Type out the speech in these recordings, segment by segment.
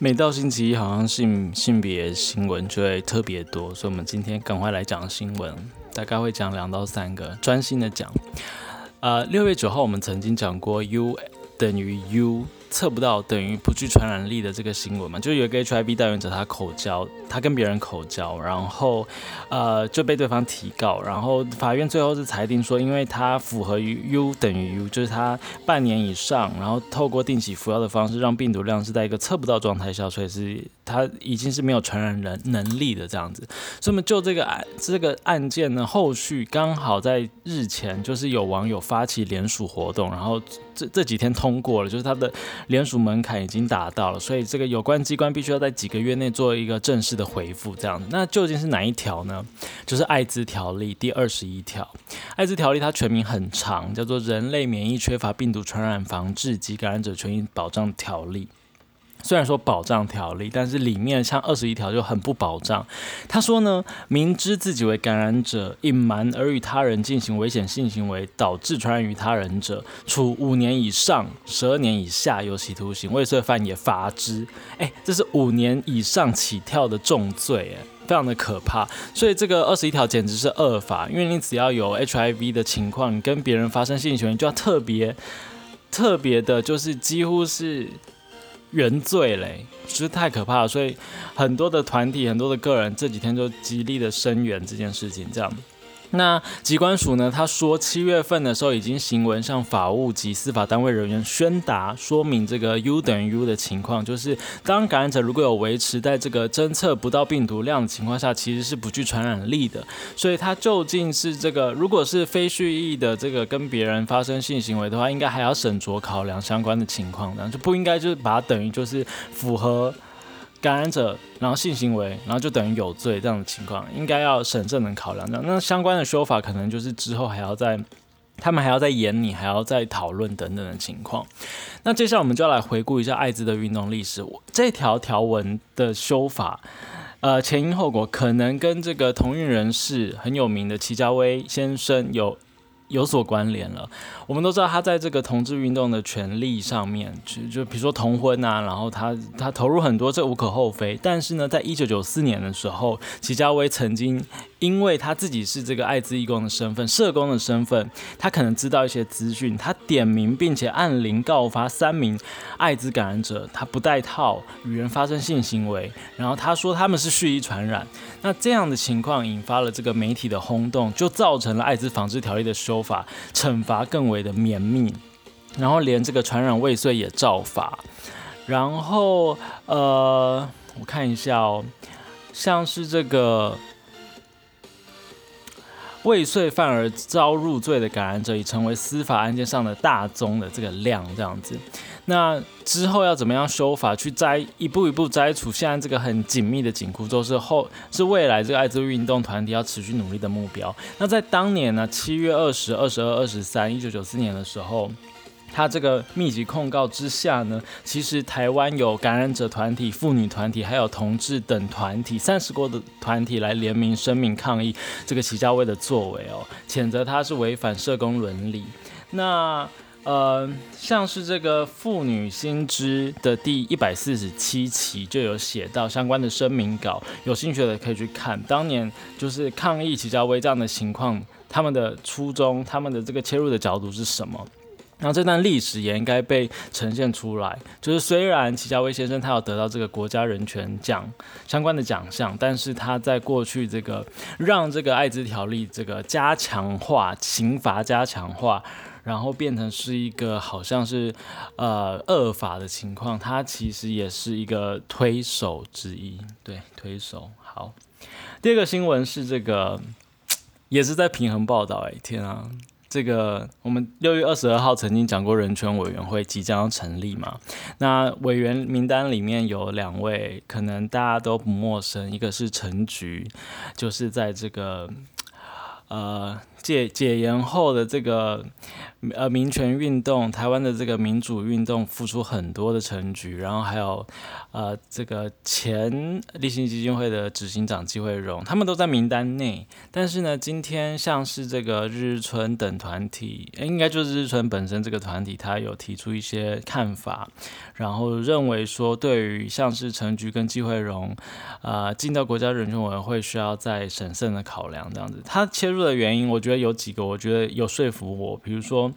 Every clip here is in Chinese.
每到星期一，好像性别新闻就会特别多，所以我们今天赶快来讲新闻，大概会讲2到3个，专心的讲。6月9号我们曾经讲过 U 等于 U 测不到等于不具传染力的这个新闻嘛，就有一个 HIV 带源者他跟别人口交，然后就被对方提告，然后法院最后是裁定说，因为他符合于 U 等于 U， 就是他半年以上，然后透过定期服药的方式让病毒量是在一个测不到状态下，所以是他已经是没有传染人能力的这样子。所以我们就这个案件呢，后续刚好在日前就是有网友发起联署活动，然后 这几天通过了，就是他的联署门槛已经达到了，所以这个有关机关必须要在几个月内做一个正式的回复这样。那究竟是哪一条呢？就是艾滋条例第21条。艾滋条例它全名很长，叫做《人类免疫缺乏病毒传染防治及感染者权益保障条例》。虽然说保障条例，但是里面像21条就很不保障。他说呢，明知自己为感染者，隐瞒而与他人进行危险性行为，导致传染于他人者，处5年以上12年以下有期徒刑，未遂犯也罚之。这是5年以上起跳的重罪，非常的可怕。所以这个21条简直是恶法，因为你只要有 HIV 的情况，你跟别人发生性行为，你就要特别的，就是几乎是原罪嘞，实在太可怕了。所以很多的团体、很多的个人这几天就极力的声援这件事情，这样。那疾管署呢，他说7月份的时候已经行文向法务及司法单位人员宣达说明这个 U 等于 U 的情况，就是当感染者如果有维持在这个侦测不到病毒量的情况下，其实是不具传染力的。所以它究竟是这个，如果是非蓄意的这个跟别人发生性行为的话，应该还要审酌考量相关的情况，然后就不应该就是把它等于就是符合感染者，然后性行为，然后就等于有罪这样的情况，应该要审慎的考量。那相关的修法可能就是之后他们还要再研拟，还要再讨论等等的情况。那接下来我们就要来回顾一下艾滋的运动历史。这条条文的修法，前因后果可能跟这个同运人士很有名的祁家威先生有所关联了。我们都知道他在这个同志运动的权利上面，就比如说同婚啊，然后他投入很多，这无可厚非。但是呢，在1994年的时候，祁家威曾经因为他自己是这个艾滋义工的身份、社工的身份，他可能知道一些资讯，他点名并且按铃告发3名艾滋感染者，他不戴套，与人发生性行为，然后他说他们是蓄意传染。那这样的情况引发了这个媒体的轰动，就造成了艾滋防治条例的修法，惩罚更为的绵密，然后连这个传染未遂也照罚。然后我看一下哦，像是这个未遂犯而遭入罪的感染者，已成为司法案件上的大宗的这个量，这样子。那之后要怎么样修法去一步一步摘除现在这个很紧密的紧箍咒，是未来这个艾滋运动团体要持续努力的目标。那在当年呢，7月20、22、23，1994年的时候，他这个密集控告之下呢，其实台湾有感染者团体、妇女团体还有同志等团体30多的团体来联名声明抗议这个祁家威的作为哦，谴责他是违反社工伦理。那像是这个妇女新知的第147期就有写到相关的声明稿，有兴趣的可以去看。当年就是抗议祁家威这样的情况，他们的初衷、他们的这个切入的角度是什么？然后这段历史也应该被呈现出来，就是虽然祁家威先生他有得到这个国家人权奖相关的奖项，但是他在过去这个让这个艾滋条例这个加强化、刑罚加强化，然后变成是一个好像是恶法的情况，他其实也是一个推手之一，对，推手。好，第二个新闻是这个，也是在平衡报道，天啊！这个我们6月22号曾经讲过人权委员会即将要成立嘛，那委员名单里面有2位可能大家都不陌生，一个是陈菊，就是在这个解严后的这个民权运动，台湾的这个民主运动付出很多的成绩，然后还有这个前立信基金会的执行长纪惠容，他们都在名单内。但是呢，今天像是这个日日春等团体，应该就是日日春本身这个团体，他有提出一些看法，然后认为说，对于像是陈菊跟纪惠容，进到国家人权委员会需要再审慎的考量这样子。他切入的原因，我觉得有几个，我觉得有说服我。比如说，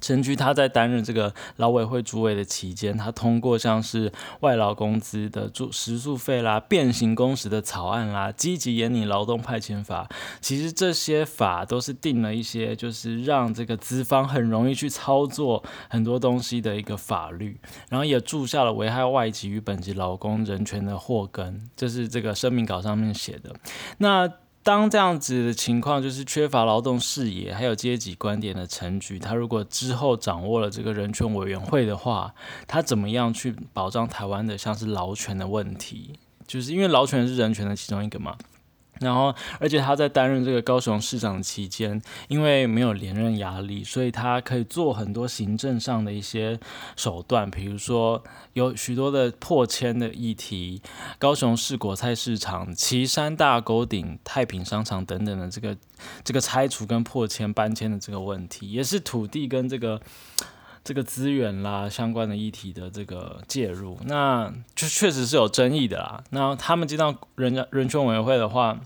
陈菊他在担任这个劳委会主委的期间，他通过像是外劳工资的食宿费啦、变形工时的草案啦、积极研拟劳动派遣法，其实这些法都是定了一些就是让这个资方很容易去操作很多东西的一个法律，然后也注下了危害外籍与本籍劳工人权的祸根，这是这个声明稿上面写的。那当这样子的情况就是缺乏劳动视野还有阶级观点的陈菊，他如果之后掌握了这个人权委员会的话，他怎么样去保障台湾的像是劳权的问题，就是因为劳权是人权的其中一个嘛。然后而且他在担任这个高雄市长期间，因为没有连任压力，所以他可以做很多行政上的一些手段，比如说有许多的破迁的议题，高雄市果菜市场、旗山大沟顶、太平商场等等的这个拆除跟破迁搬迁的这个问题，也是土地跟这个资源啦相关的议题的这个介入，那就确实是有争议的啦。那他们进到人权委员会的话，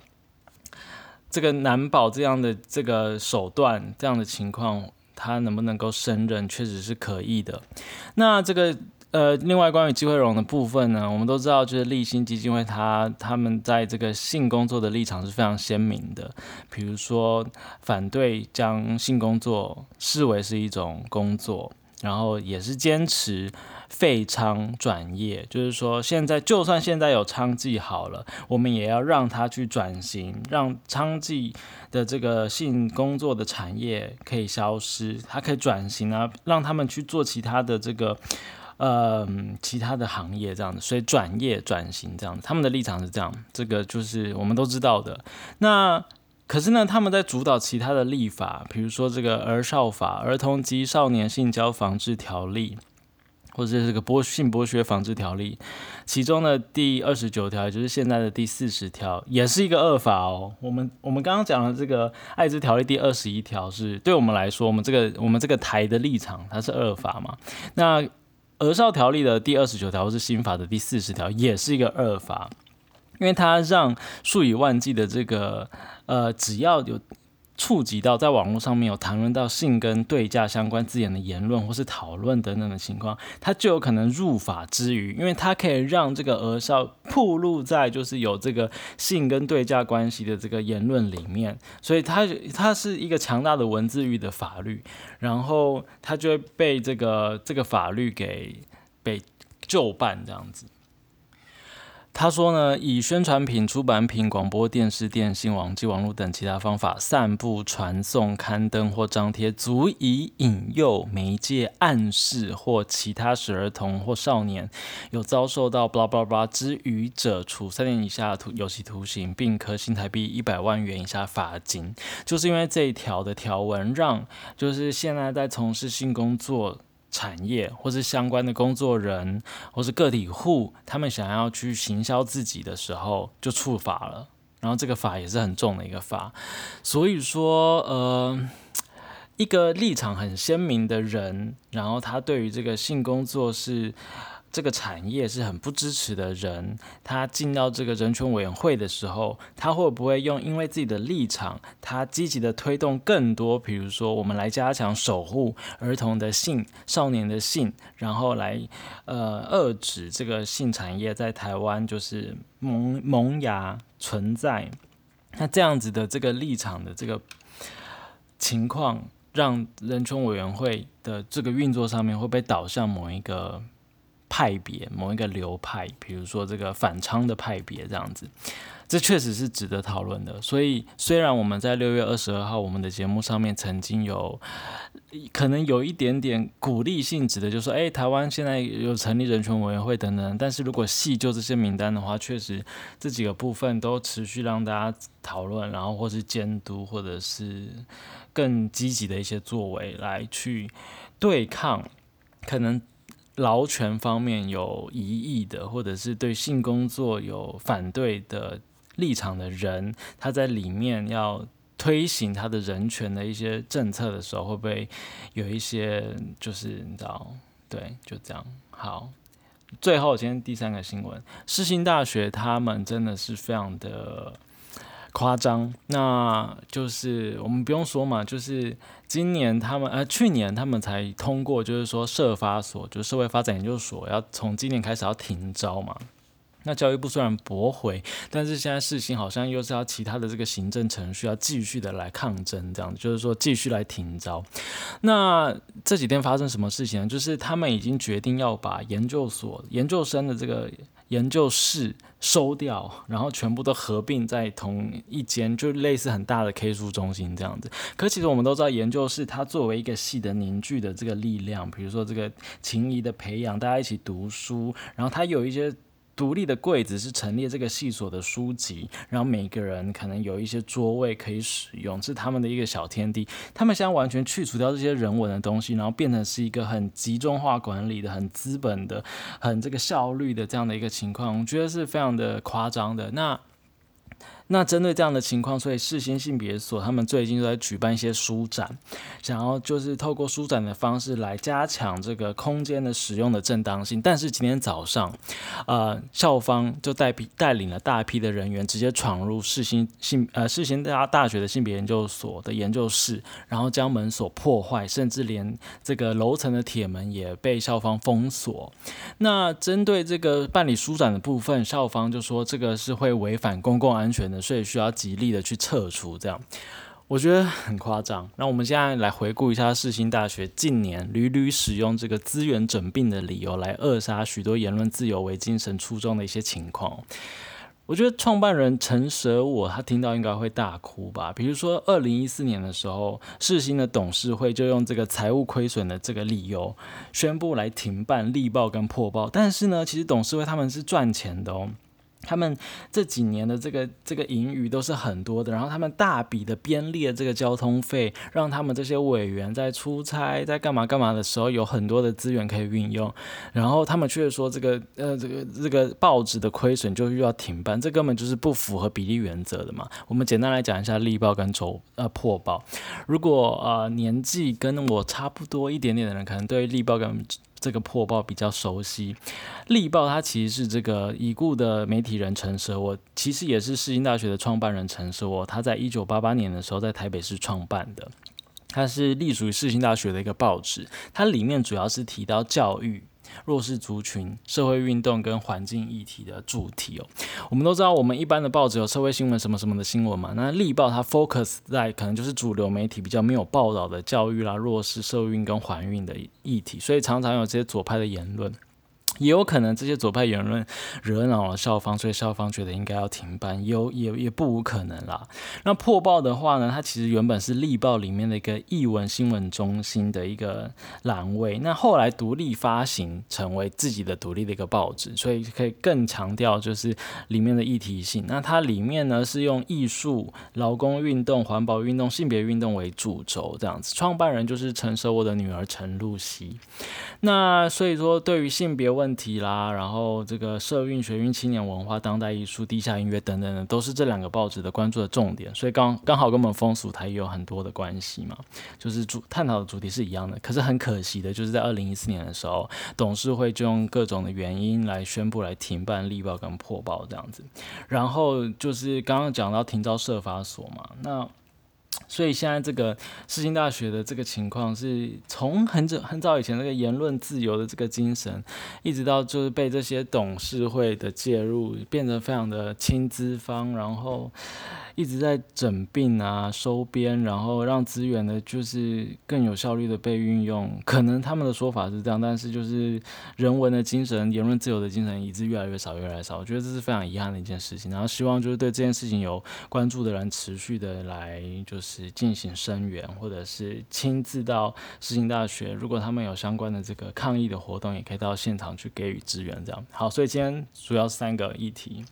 这个难保这样的这个手段这样的情况，他能不能够胜任，确实是可疑的。那这个另外关于纪惠容的部分呢，我们都知道，就是立信基金会他们在这个性工作的立场是非常鲜明的，比如说反对将性工作视为是一种工作。然后也是坚持废娼转业，就是说现在就算现在有娼妓好了，我们也要让它去转型，让娼妓的这个性工作的产业可以消失，它可以转型啊，让他们去做其他的这个其他的行业这样子，所以转业转型这样子，他们的立场是这样，这个就是我们都知道的。那可是呢，他们在主导其他的立法，比如说这个儿少法、儿童及少年性交防治条例，或者是这个性剥削防治条例，其中的第29条，也就是现在的第40条，也是一个恶法哦。我们刚刚讲的这个艾滋条例第21条是对我们来说，我们这个台的立场，它是恶法嘛。那儿少条例的第29条，或是新法的第40条，也是一个恶法。因为它让数以万计的这个只要有触及到在网络上面有谈论到性跟对价相关字眼的言论或是讨论等等的情况，它就有可能入法之余，因为它可以让这个儿少暴露在就是有这个性跟对价关系的这个言论里面，所以它是一个强大的文字狱的法律，然后它就会被这个法律被就办这样子。他说呢，以宣传品、出版品、广播电视、电信、网际网络等其他方法散布、传送、刊登或张贴足以引诱、媒介、暗示或其他使儿童或少年有遭受到 blah blah blah 之余者，处3年以下有期徒刑，并科新台币100万元以下罚金。就是因为这一条的条文，让就是现在在从事性工作产业或是相关的工作人或是个体户，他们想要去行销自己的时候就触法了，然后这个法也是很重的一个法。所以说一个立场很鲜明的人，然后他对于这个性工作是这个产业是很不支持的人，他进到这个人权委员会的时候，他会不会用因为自己的立场，他积极的推动更多，比如说我们来加强守护儿童的性、少年的性，然后来遏止这个性产业在台湾就是萌芽存在。那这样子的这个立场的这个情况，让人权委员会的这个运作上面会被导向某一个派别，某一个流派，比如说这个反昌的派别这样子，这确实是值得讨论的。所以虽然我们在6月22号我们的节目上面曾经有可能有一点点鼓励性质的，就是说台湾现在有成立人权委员会等等，但是如果细究这些名单的话，确实这几个部分都持续让大家讨论，然后或是监督，或者是更积极的一些作为来去对抗可能劳权方面有疑义的，或者是对性工作有反对的立场的人，他在里面要推行他的人权的一些政策的时候，会不会有一些就是你知道，对，就这样。好，最后今天第3个新闻，世新大学他们真的是非常的夸张，那就是我们不用说嘛，就是去年他们才通过，就是说社发所，就是社会发展研究所，要从今年开始要停招嘛。那教育部虽然驳回，但是现在世新好像又是要其他的这个行政程序要继续的来抗争，这样就是说继续来停招。那这几天发生什么事情呢？就是他们已经决定要把研究生的这个研究室收掉，然后全部都合并在同一间，就类似很大的 K 书中心这样子。可其实我们都知道，研究室它作为一个系的凝聚的这个力量，比如说这个情谊的培养，大家一起读书，然后它有一些独立的柜子是陈列这个系所的书籍，然后每个人可能有一些桌位可以使用，是他们的一个小天地。他们现在完全去除掉这些人文的东西，然后变成是一个很集中化管理的、很资本的、很这个效率的这样的一个情况，我觉得是非常的夸张的。那针对这样的情况，所以世新性别所他们最近都在举办一些书展，想要就是透过书展的方式来加强这个空间的使用的正当性。但是今天早上，校方就带领了大批的人员直接闯入世新大学的性别研究所的研究室，然后将门锁破坏，甚至连这个楼层的铁门也被校方封锁。那针对这个办理书展的部分，校方就说这个是会违反公共安全的，所以需要极力的去撤除，这样我觉得很夸张。那我们现在来回顾一下世新大学近年屡屡使用这个资源整并的理由来扼杀许多言论自由为精神初衷的一些情况。我觉得创办人陈舍我他听到应该会大哭吧。比如说2014年的时候，世新的董事会就用这个财务亏损的这个理由宣布来停办力报跟破报，但是呢，其实董事会他们是赚钱的哦。他们这几年的这个盈余都是很多的，然后他们大笔的编列这个交通费，让他们这些委员在出差在干嘛干嘛的时候有很多的资源可以运用，然后他们却说这个报纸的亏损就又要停办，这根本就是不符合比例原则的嘛。我们简单来讲一下力报跟破报。如果年纪跟我差不多一点点的人，可能对力报跟这个破报比较熟悉。力报它其实是这个已故的媒体人陈舍我，其实也是世新大学的创办人陈舍我，他在1988年的时候在台北市创办的，它是隶属于世新大学的一个报纸，它里面主要是提到教育、弱势族群、社会运动跟环境议题的主题哦。我们都知道，我们一般的报纸有社会新闻什么什么的新闻嘛，那力报它 focus 在可能就是主流媒体比较没有报道的教育啦、弱势、社运跟环运的议题，所以常常有这些左派的言论。也有可能这些左派言论惹恼了校方，所以校方觉得应该要停办，也不无可能啦。那破报的话呢，它其实原本是力报里面的一个艺文新闻中心的一个栏位，那后来独立发行成为自己的独立的一个报纸，所以可以更强调就是里面的议题性。那它里面呢是用艺术、劳工运动、环保运动、性别运动为主轴这样子，创办人就是陈舍我的女儿陈露熙。那所以说对于性别问题啦，然后这个社运、学运、青年文化、当代艺术、地下音乐等等的，都是这两个报纸的关注的重点，所以刚好跟我们风俗台也有很多的关系嘛，就是探讨的主题是一样的。可是很可惜的就是在2014年的时候，董事会就用各种的原因来宣布来停办力报跟破报这样子。然后就是刚刚讲到停招社发所嘛，那所以现在这个世新大学的这个情况，是从很早以前那个言论自由的这个精神，一直到就是被这些董事会的介入，变得非常的亲资方，然后一直在整并啊、收编，然后让资源的就是更有效率的被运用。可能他们的说法是这样，但是就是人文的精神、言论自由的精神，一直越来越少，越来越少。我觉得这是非常遗憾的一件事情。然后希望就是对这件事情有关注的人持续的来就是进行声援，或者是亲自到世新大学，如果他们有相关的这个抗议的活动，也可以到现场去给予支援。这样好，所以今天主要是三个议题，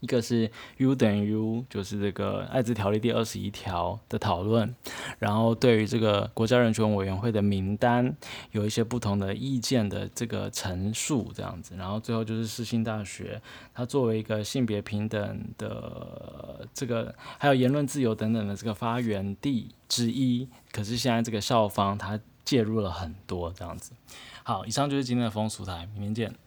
一个是 U 等于 U， 就是这个艾滋条例第21条的讨论，然后对于这个国家人权委员会的名单有一些不同的意见的这个陈述这样子，然后最后就是世新大学它作为一个性别平等的这个还有言论自由等等的这个发源地之一，可是现在这个校方它介入了很多这样子。好，以上就是今天的风俗台，明天见。